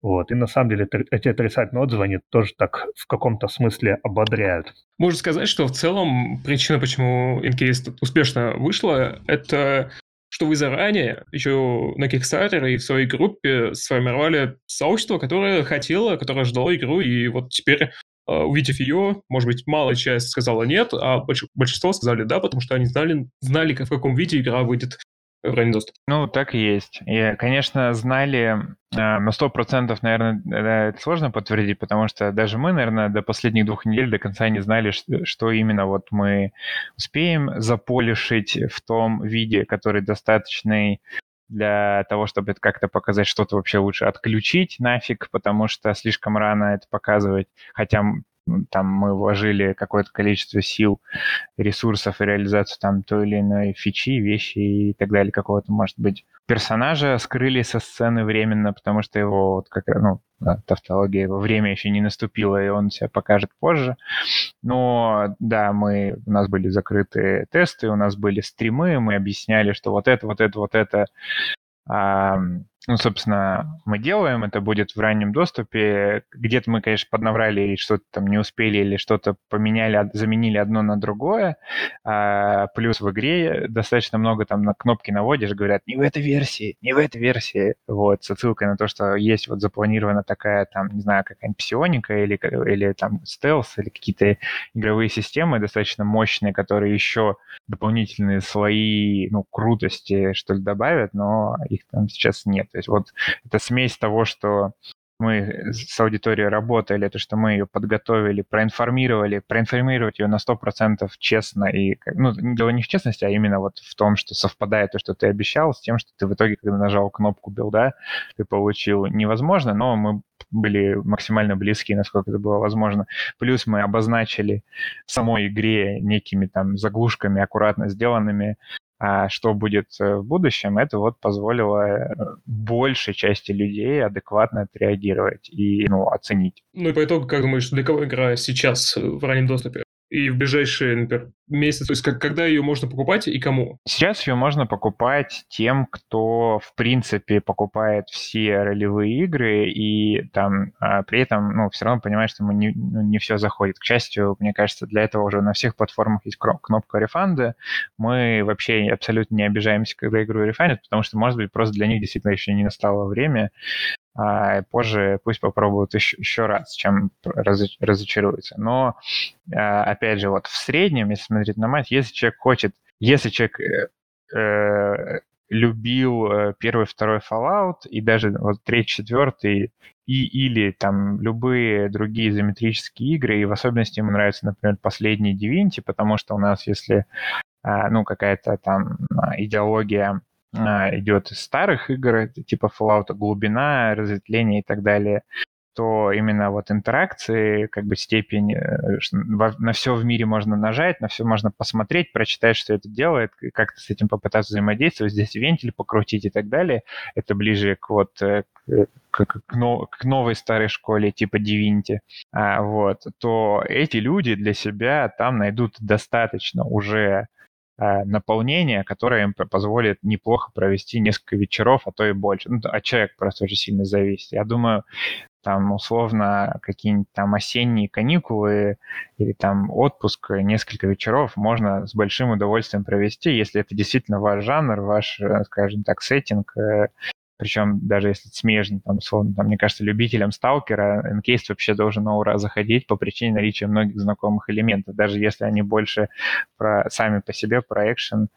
Вот. И на самом деле эти отрицательные отзывы, они тоже так в каком-то смысле ободряют. Можно сказать, что в целом причина, почему Инкейс успешно вышла, это что вы заранее еще на Kickstarter и в своей группе сформировали сообщество, которое хотело, которое ждало игру, и вот теперь, увидев ее, может быть, малая часть сказала нет, а большинство сказали да, потому что они знали, знали в каком виде игра выйдет в ранний доступ. Ну, так и есть. И, конечно, знали на сто процентов, наверное, это сложно подтвердить, потому что даже мы, наверное, до последних двух недель до конца не знали, что именно вот мы успеем заполишить в том виде, который достаточный для того, чтобы это как-то показать, что-то вообще лучше отключить нафиг, потому что слишком рано это показывать, хотя там мы вложили какое-то количество сил, ресурсов и реализацию там той или иной фичи, вещи и так далее, какого-то, может быть, персонажа скрыли со сцены временно, потому что его, вот как, ну, тавтология, его время еще не наступило, и он себя покажет позже. Но, да, мы, у нас были закрытые тесты, у нас были стримы, мы объясняли, что вот это, вот это, вот это, а, ну, собственно, мы делаем, это будет в раннем доступе. Где-то мы, конечно, поднаврали или что-то там не успели, или что-то поменяли, заменили одно на другое. А, плюс в игре достаточно много там на кнопки наводишь, говорят, не в этой версии, не в этой версии. Вот, с отсылкой на то, что есть вот запланирована такая там, не знаю, какая-нибудь псионика или, или там стелс, или какие-то игровые системы достаточно мощные, которые еще дополнительные слои, ну, крутости, что ли, добавят, но их там сейчас нет. То есть вот это смесь того, что мы с аудиторией работали, то, что мы ее подготовили, проинформировали, проинформировать ее на сто процентов честно, и, ну, не для них честности, а именно вот в том, что совпадает то, что ты обещал, с тем, что ты в итоге, когда нажал кнопку билда, ты получил невозможно, но мы были максимально близки, насколько это было возможно. Плюс мы обозначили в самой игре некими там заглушками, аккуратно сделанными, а что будет в будущем, это вот позволило большей части людей адекватно отреагировать и, ну, оценить. Ну и по итогу, как думаешь, для кого игра сейчас в раннем доступе? И в ближайшие, например, месяцы, то есть как, когда ее можно покупать и кому? Сейчас ее можно покупать тем, кто, в принципе, покупает все ролевые игры и там а, при этом, ну, все равно понимает, что ему не, ну, не все заходит. К счастью, мне кажется, для этого уже на всех платформах есть кнопка рефанда. Мы вообще абсолютно не обижаемся, когда игру рефандят, потому что, может быть, просто для них действительно еще не настало время. а позже пусть попробуют еще, еще раз, чем разочаруются. Но, опять же, вот в среднем, если смотреть на матч, если человек хочет, если человек э, любил первый, второй Fallout и даже вот третий, четвертый, и, или там любые другие изометрические игры, и в особенности ему нравится, например, последний Divinity, потому что у нас, если ну, какая-то там идеология идет из старых игр, типа Fallout, глубина, разветвление и так далее, то именно вот интеракции, как бы степень, на все в мире можно нажать, на все можно посмотреть, прочитать, что это делает, как-то с этим попытаться взаимодействовать, здесь вентиль покрутить и так далее. Это ближе к вот к, к, к новой старой школе типа Divinity. А, вот, то эти люди для себя там найдут достаточно уже наполнение, которое им позволит неплохо провести несколько вечеров, а то и больше. Ну, от человека просто очень сильно зависит. Я думаю, там, условно, какие-нибудь там осенние каникулы или там отпуск, несколько вечеров можно с большим удовольствием провести, если это действительно ваш жанр, ваш, скажем так, сеттинг. Причем даже если это смежно, там, условно, там, мне кажется, любителям сталкера N-Case вообще должен на ура заходить по причине наличия многих знакомых элементов, даже если они больше про, сами по себе про экшен,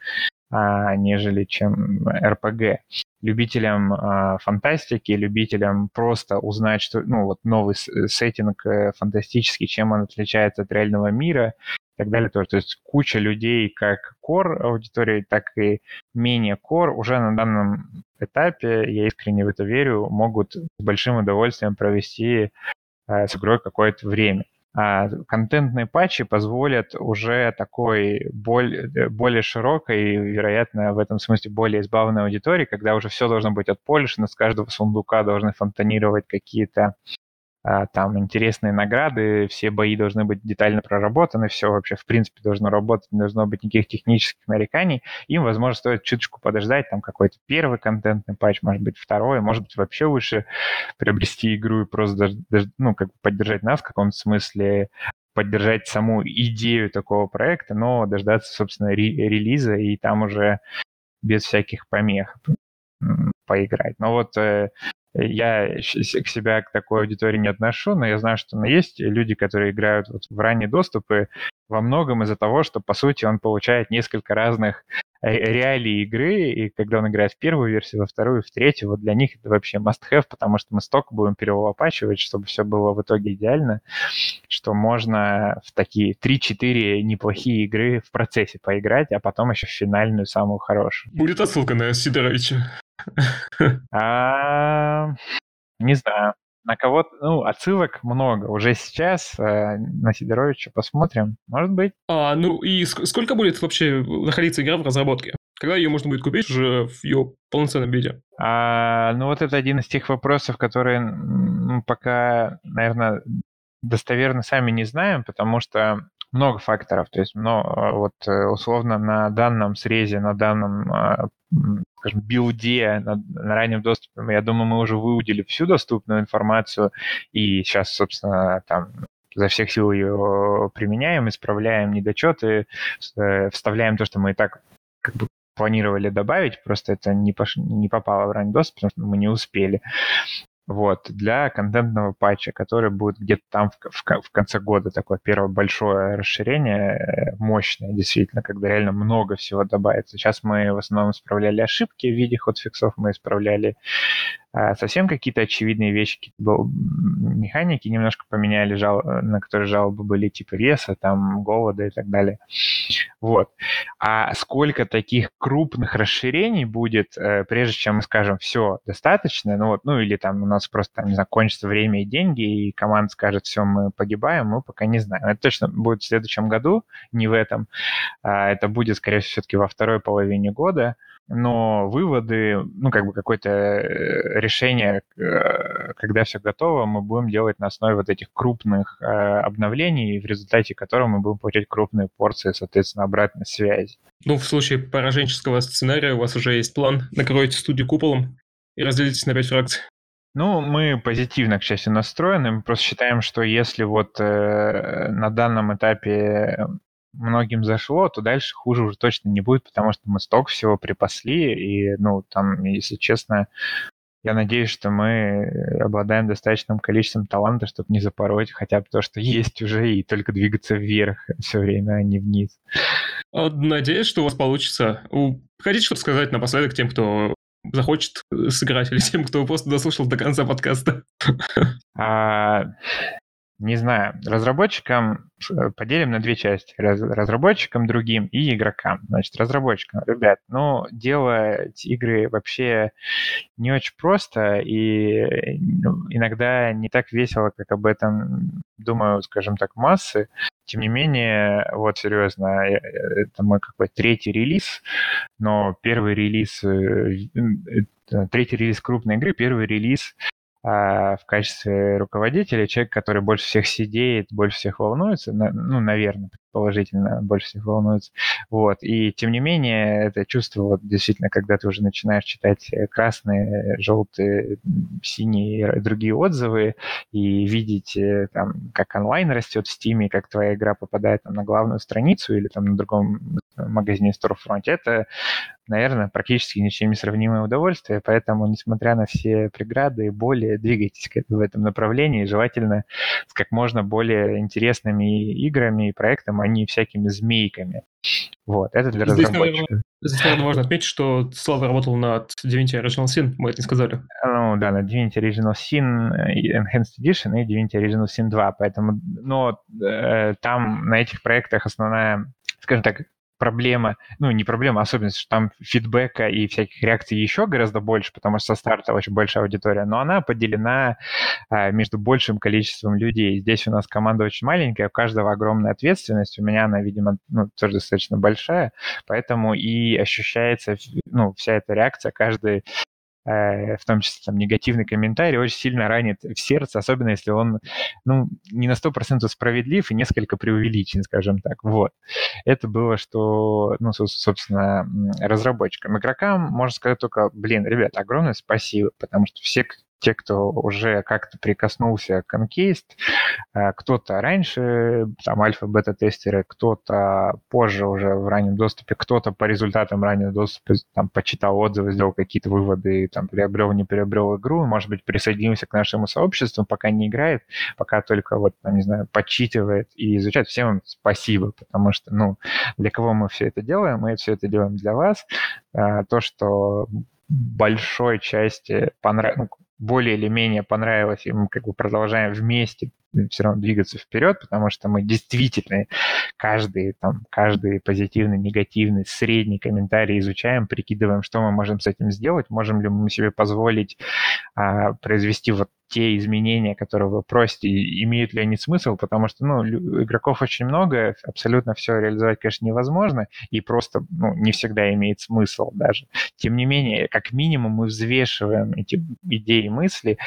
а, нежели чем эр пи джи. Любителям а, фантастики, любителям просто узнать, что, ну, вот новый сеттинг фантастический, чем он отличается от реального мира, и так далее. То есть куча людей как core аудитории, так и менее core уже на данном этапе, я искренне в это верю, могут с большим удовольствием провести э, с игрой какое-то время. А контентные патчи позволят уже такой боль, более широкой и, вероятно, в этом смысле более избавленной аудитории, когда уже все должно быть отполишено, с каждого сундука должны фонтанировать какие-то там интересные награды, все бои должны быть детально проработаны, все вообще в принципе должно работать, не должно быть никаких технических нареканий. Им, возможно, стоит чуточку подождать, там какой-то первый контентный патч, может быть, второй, может быть, вообще лучше приобрести игру и просто, ну, как бы поддержать нас в каком-то смысле, поддержать саму идею такого проекта, но дождаться, собственно, релиза и там уже без всяких помех поиграть. Но вот я к себя к такой аудитории не отношу, но я знаю, что есть люди, которые играют вот в ранний доступ, и во многом из-за того, что, по сути, он получает несколько разных реалий игры, и когда он играет в первую версию, во вторую, в третью, вот для них это вообще must-have, потому что мы столько будем перелопачивать, чтобы все было в итоге идеально, что можно в такие три-четыре неплохие игры в процессе поиграть, а потом еще в финальную, самую хорошую. Будет отсылка на Сидоровича. А, не знаю. На кого-то, ну, отсылок много. Уже сейчас э, на Сидоровича посмотрим. Может быть. А, ну и ск- сколько будет вообще находиться игра в разработке? Когда ее можно будет купить уже в ее полноценном виде? А, ну вот это один из тех вопросов, которые ну, пока, наверное, достоверно сами не знаем, потому что много факторов. То есть, ну, вот условно на данном срезе, на данном, скажем, билде, на, на раннем доступе, я думаю, мы уже выудили всю доступную информацию и сейчас, собственно, там изо всех сил ее применяем, исправляем недочеты, вставляем то, что мы и так как бы планировали добавить, просто это не, пош... не попало в ранний доступ, потому что мы не успели. Вот, для контентного патча, который будет где-то там в, в, в конце года, такое первое большое расширение, мощное действительно, когда реально много всего добавится. Сейчас мы в основном исправляли ошибки в виде хотфиксов, мы исправляли э, совсем какие-то очевидные вещи, механики немножко поменяли, жал, на которые жалобы были типа веса, там, голода и так далее. Вот. А сколько таких крупных расширений будет, э, прежде чем мы скажем, все, достаточно, ну вот, ну или там у нас просто, там, не знаю, кончится время и деньги, и команда скажет, все, мы погибаем, мы пока не знаем. Это точно будет в следующем году, не в этом. Это будет, скорее всего, все-таки во второй половине года. Но выводы, ну, как бы какое-то решение, когда все готово, мы будем делать на основе вот этих крупных обновлений, в результате которого мы будем получать крупные порции, соответственно, обратной связи. Ну, в случае пораженческого сценария у вас уже есть план. Накройте студию куполом и разделитесь на пять фракций. Ну, мы позитивно, к счастью, настроены. Мы просто считаем, что если вот э, на данном этапе многим зашло, то дальше хуже уже точно не будет, потому что мы столько всего припасли, и, ну, там, если честно, Я надеюсь, что мы обладаем достаточным количеством таланта, чтобы не запороть хотя бы то, что есть уже, и только двигаться вверх все время, а не вниз. Надеюсь, что у вас получится. Хотите что-то сказать напоследок тем, кто захочет сыграть, или тем, кто просто дослушал до конца подкаста? А, не знаю. Разработчикам поделим на две части. Раз, разработчикам другим и игрокам. Значит, разработчикам. Ребят, ну, делать игры вообще не очень просто, и иногда не так весело, как об этом думают, скажем так, массы. Тем не менее, вот серьезно, это мой какой-то третий релиз, но первый релиз, третий релиз крупной игры, первый релиз а, в качестве руководителя, человек, который больше всех сидеет, больше всех волнуется, ну, наверное, предположительно, больше всех волнуется, вот, и тем не менее, это чувство, вот, действительно, когда ты уже начинаешь читать красные, желтые, синие и другие отзывы, и видеть, там, как онлайн растет в Стиме, как твоя игра попадает там на главную страницу или там на другом магазине Storefront, это, наверное, практически ничем не сравнимое удовольствие, поэтому, несмотря на все преграды и боли, двигайтесь в этом направлении, желательно с как можно более интересными играми и проектами, а не всякими змейками. Вот, это для здесь, разработчиков. Наверное, здесь, наверное, важно отметить, что Слава работал над Divinity Original Sin, мы это не сказали. Ну да, над Divinity Original Sin Enhanced Edition и Divinity Original Sin два, поэтому, но э, там на этих проектах основная, скажем так, проблема, ну, не проблема, а особенность, что там фидбэка и всяких реакций еще гораздо больше, потому что со старта очень большая аудитория, но она поделена а, между большим количеством людей. Здесь у нас команда очень маленькая, у каждого огромная ответственность, у меня она, видимо, ну, тоже достаточно большая, поэтому и ощущается, ну, вся эта реакция, каждый, в том числе там, негативный комментарий, очень сильно ранит в сердце, особенно если он, ну, не на сто процентов справедлив и несколько преувеличен, скажем так. Вот. Это было, что, ну, собственно, разработчикам. Игрокам можно сказать только, блин, ребят, огромное спасибо, потому что все те, кто уже как-то прикоснулся к Enhanced, кто-то раньше, там, альфа-бета-тестеры, кто-то позже уже в раннем доступе, кто-то по результатам раннего доступа там, почитал отзывы, сделал какие-то выводы, там, приобрел, не приобрел игру, может быть, присоединился к нашему сообществу, пока не играет, пока только, вот, там, не знаю, подсчитывает и изучает. Всем вам спасибо, потому что, ну, для кого мы все это делаем? Мы все это делаем для вас. То, что большой части понравилось, более или менее понравилось, и мы как бы продолжаем вместе все равно двигаться вперед, потому что мы действительно каждый, там, каждый позитивный, негативный, средний комментарий изучаем, прикидываем, что мы можем с этим сделать, можем ли мы себе позволить а, произвести вот те изменения, которые вы просите, имеют ли они смысл, потому что, ну, игроков очень много, абсолютно все реализовать, конечно, невозможно, и просто, ну, не всегда имеет смысл даже. Тем не менее, как минимум мы взвешиваем эти идеи и мысли,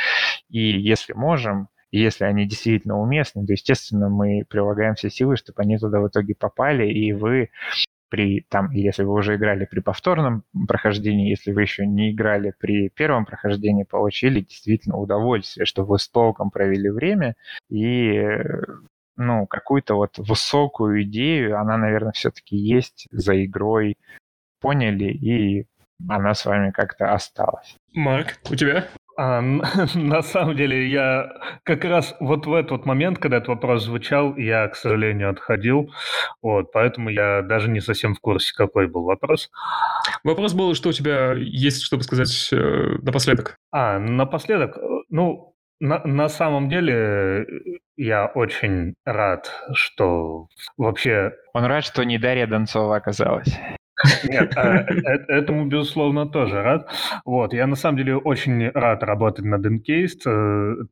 и если можем, если они действительно уместны, то, естественно, мы прилагаем все силы, чтобы они туда в итоге попали, и вы при, там, если вы уже играли при повторном прохождении, если вы еще не играли при первом прохождении, получили действительно удовольствие, что вы с толком провели время, и, ну, какую-то вот высокую идею, она, наверное, все-таки есть за игрой, поняли, и она с вами как-то осталась. Марк, у тебя? А, на самом деле, я как раз вот в этот момент, когда этот вопрос звучал, я, к сожалению, отходил, вот, поэтому я даже не совсем в курсе, какой был вопрос. Вопрос был, что у тебя есть, чтобы сказать, напоследок. А, напоследок? Ну, на, на самом деле, я очень рад, что вообще... Он рад, что не Дарья Донцова оказалась. Нет, этому, безусловно, тоже рад. Вот, я на самом деле очень рад работать над Enhanced.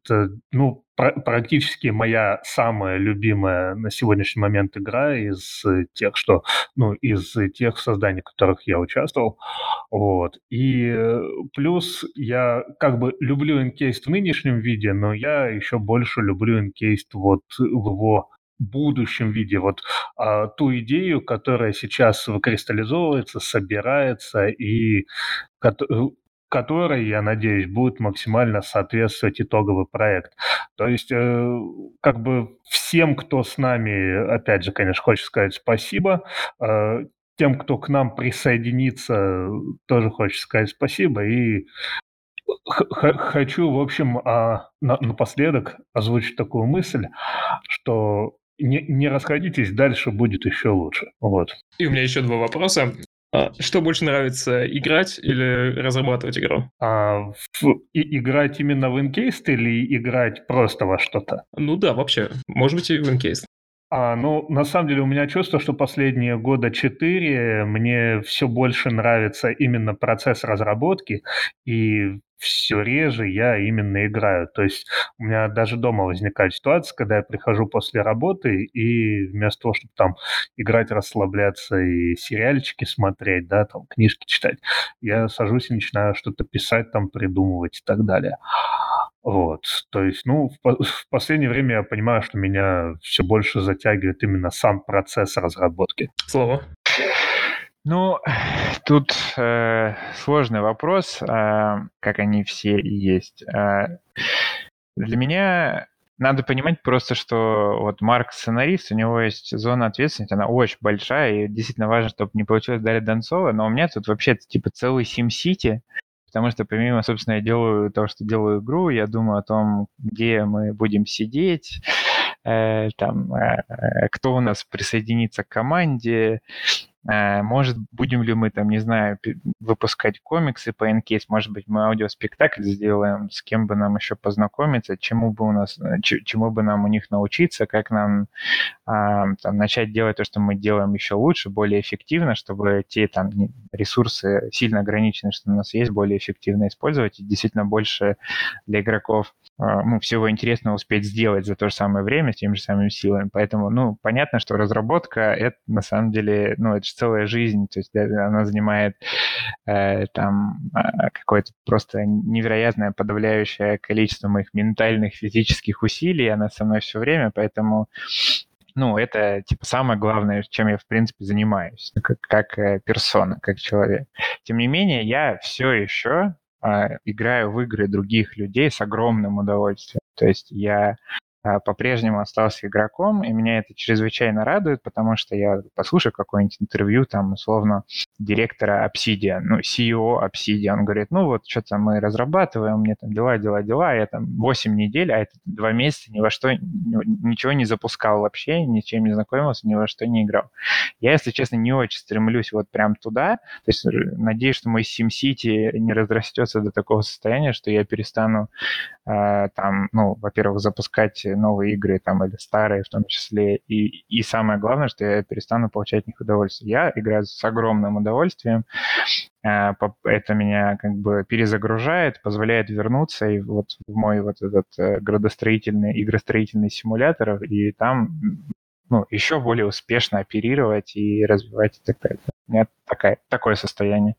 Это, ну, практически моя самая любимая на сегодняшний момент игра из тех, что, ну, из тех созданий, в которых я участвовал. Вот. И плюс я как бы люблю Enhanced в нынешнем виде, но я еще больше люблю Enhanced вот в его будущем виде, вот а, ту идею, которая сейчас выкристаллизовывается, собирается и ко- которой, я надеюсь, будет максимально соответствовать итоговый проект. То есть э, как бы всем, кто с нами, опять же, конечно, хочется сказать спасибо, э, тем, кто к нам присоединится, тоже хочется сказать спасибо, и Хочу, в общем, напоследок озвучить такую мысль, что не, не расходитесь, дальше будет еще лучше. Вот. И у меня еще два вопроса. Что больше нравится, играть или разрабатывать игру? А, в, и, играть именно в инкейст или играть просто во что-то? Ну да, вообще. Может быть, и в инкейст. А, ну, на самом деле, у меня чувство, что последние года четыре мне все больше нравится именно процесс разработки, и все реже я именно играю. То есть у меня даже дома возникает ситуация, когда я прихожу после работы, и вместо того, чтобы там играть, расслабляться и сериальчики смотреть, да, там книжки читать, я сажусь и начинаю что-то писать, там придумывать и так далее. Вот, то есть, ну, в, в последнее время я понимаю, что меня все больше затягивает именно сам процесс разработки. Слово. Ну, тут э, сложный вопрос, э, как они все и есть. Э, для меня надо понимать просто, что вот Марк сценарист, у него есть зона ответственности, она очень большая, и действительно важно, чтобы не получилось Дарья Донцова, но у меня тут вообще типа целый SimCity. Потому что помимо, собственно, я делаю того, что делаю игру, я думаю о том, где мы будем сидеть, э, там, э, кто у нас присоединится к команде, э, может, будем ли мы, там, не знаю, выпускать комиксы по инкейс, может быть, мы аудиоспектакль сделаем, с кем бы нам еще познакомиться, чему бы у нас, ч- чему бы нам у них научиться, как нам э, там, начать делать то, что мы делаем еще лучше, более эффективно, чтобы те там ресурсы сильно ограничены, что у нас есть, более эффективно использовать и действительно больше для игроков ну, всего интересного успеть сделать за то же самое время с теми же самыми силами. Поэтому, ну, понятно, что разработка — это на самом деле, ну, это же целая жизнь, то есть да, она занимает э, там какое-то просто невероятное подавляющее количество моих ментальных, физических усилий, она со мной все время, поэтому... Ну, это, типа, самое главное, чем я, в принципе, занимаюсь, как, как персона, как человек. Тем не менее, я все еще э, играю в игры других людей с огромным удовольствием. То есть я э, по-прежнему остался игроком, и меня это чрезвычайно радует, потому что я послушаю какое-нибудь интервью, там, условно, директора Obsidian, ну, си и о Obsidian, он говорит, ну, вот, что-то мы разрабатываем, мне там дела, дела, дела, я там восемь недель, а это два месяца ни во что, ничего не запускал вообще, ничем не знакомился, ни во что не играл. Я, если честно, не очень стремлюсь вот прям туда, то есть надеюсь, что мой SimCity не разрастется до такого состояния, что я перестану э, там, ну, во-первых, запускать новые игры, там, или старые в том числе, и, и самое главное, что я перестану получать от них удовольствие. Я играю с огромным удовольствием. Это меня как бы перезагружает, позволяет вернуться и вот в мой вот этот градостроительный, игростроительный симулятор, и там, ну, еще более успешно оперировать и развивать, и так далее. У меня такая, такое состояние.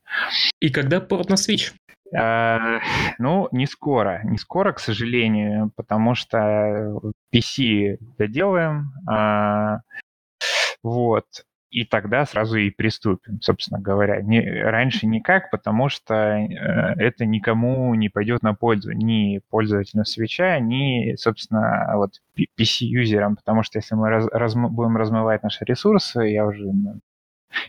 И когда порт на Switch? А, ну, не скоро. Не скоро, к сожалению, потому что пи си доделаем. А, вот. И тогда сразу и приступим, собственно говоря. Не, раньше никак, потому что э, это никому не пойдет на пользу. Ни пользователям свитча, ни, собственно, вот пи си-юзерам. Потому что если мы раз, разм, будем размывать наши ресурсы, я уже...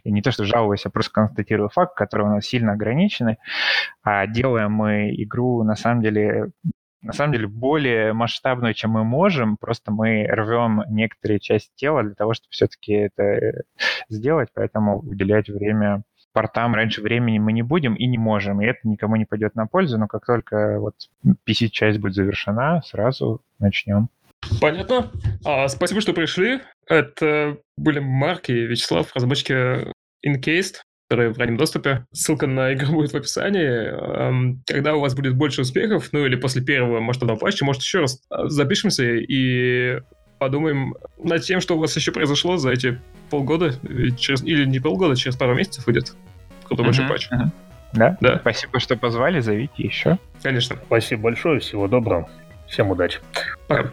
Я не то что жалуюсь, а просто констатирую факт, который у нас сильно ограничены. А делаем мы игру, на самом деле... на самом деле, более масштабную, чем мы можем, просто мы рвем некоторые части тела для того, чтобы все-таки это сделать, поэтому уделять время портам раньше времени мы не будем и не можем, и это никому не пойдет на пользу, но как только вот пи си-часть будет завершена, сразу начнем. Понятно. А, спасибо, что пришли. Это были Марк и Вячеслав, разработчики Incased, которые в раннем доступе. Ссылка на игру будет в описании. Когда у вас будет больше успехов, ну или после первого масштабного патча, может, еще раз запишемся и подумаем над тем, что у вас еще произошло за эти полгода, через, или не полгода, через пару месяцев выйдет крутой большой uh-huh, патч. Uh-huh. Да? Да. Спасибо, что позвали, зовите еще. Конечно. Спасибо большое, всего доброго. Всем удачи. Пока.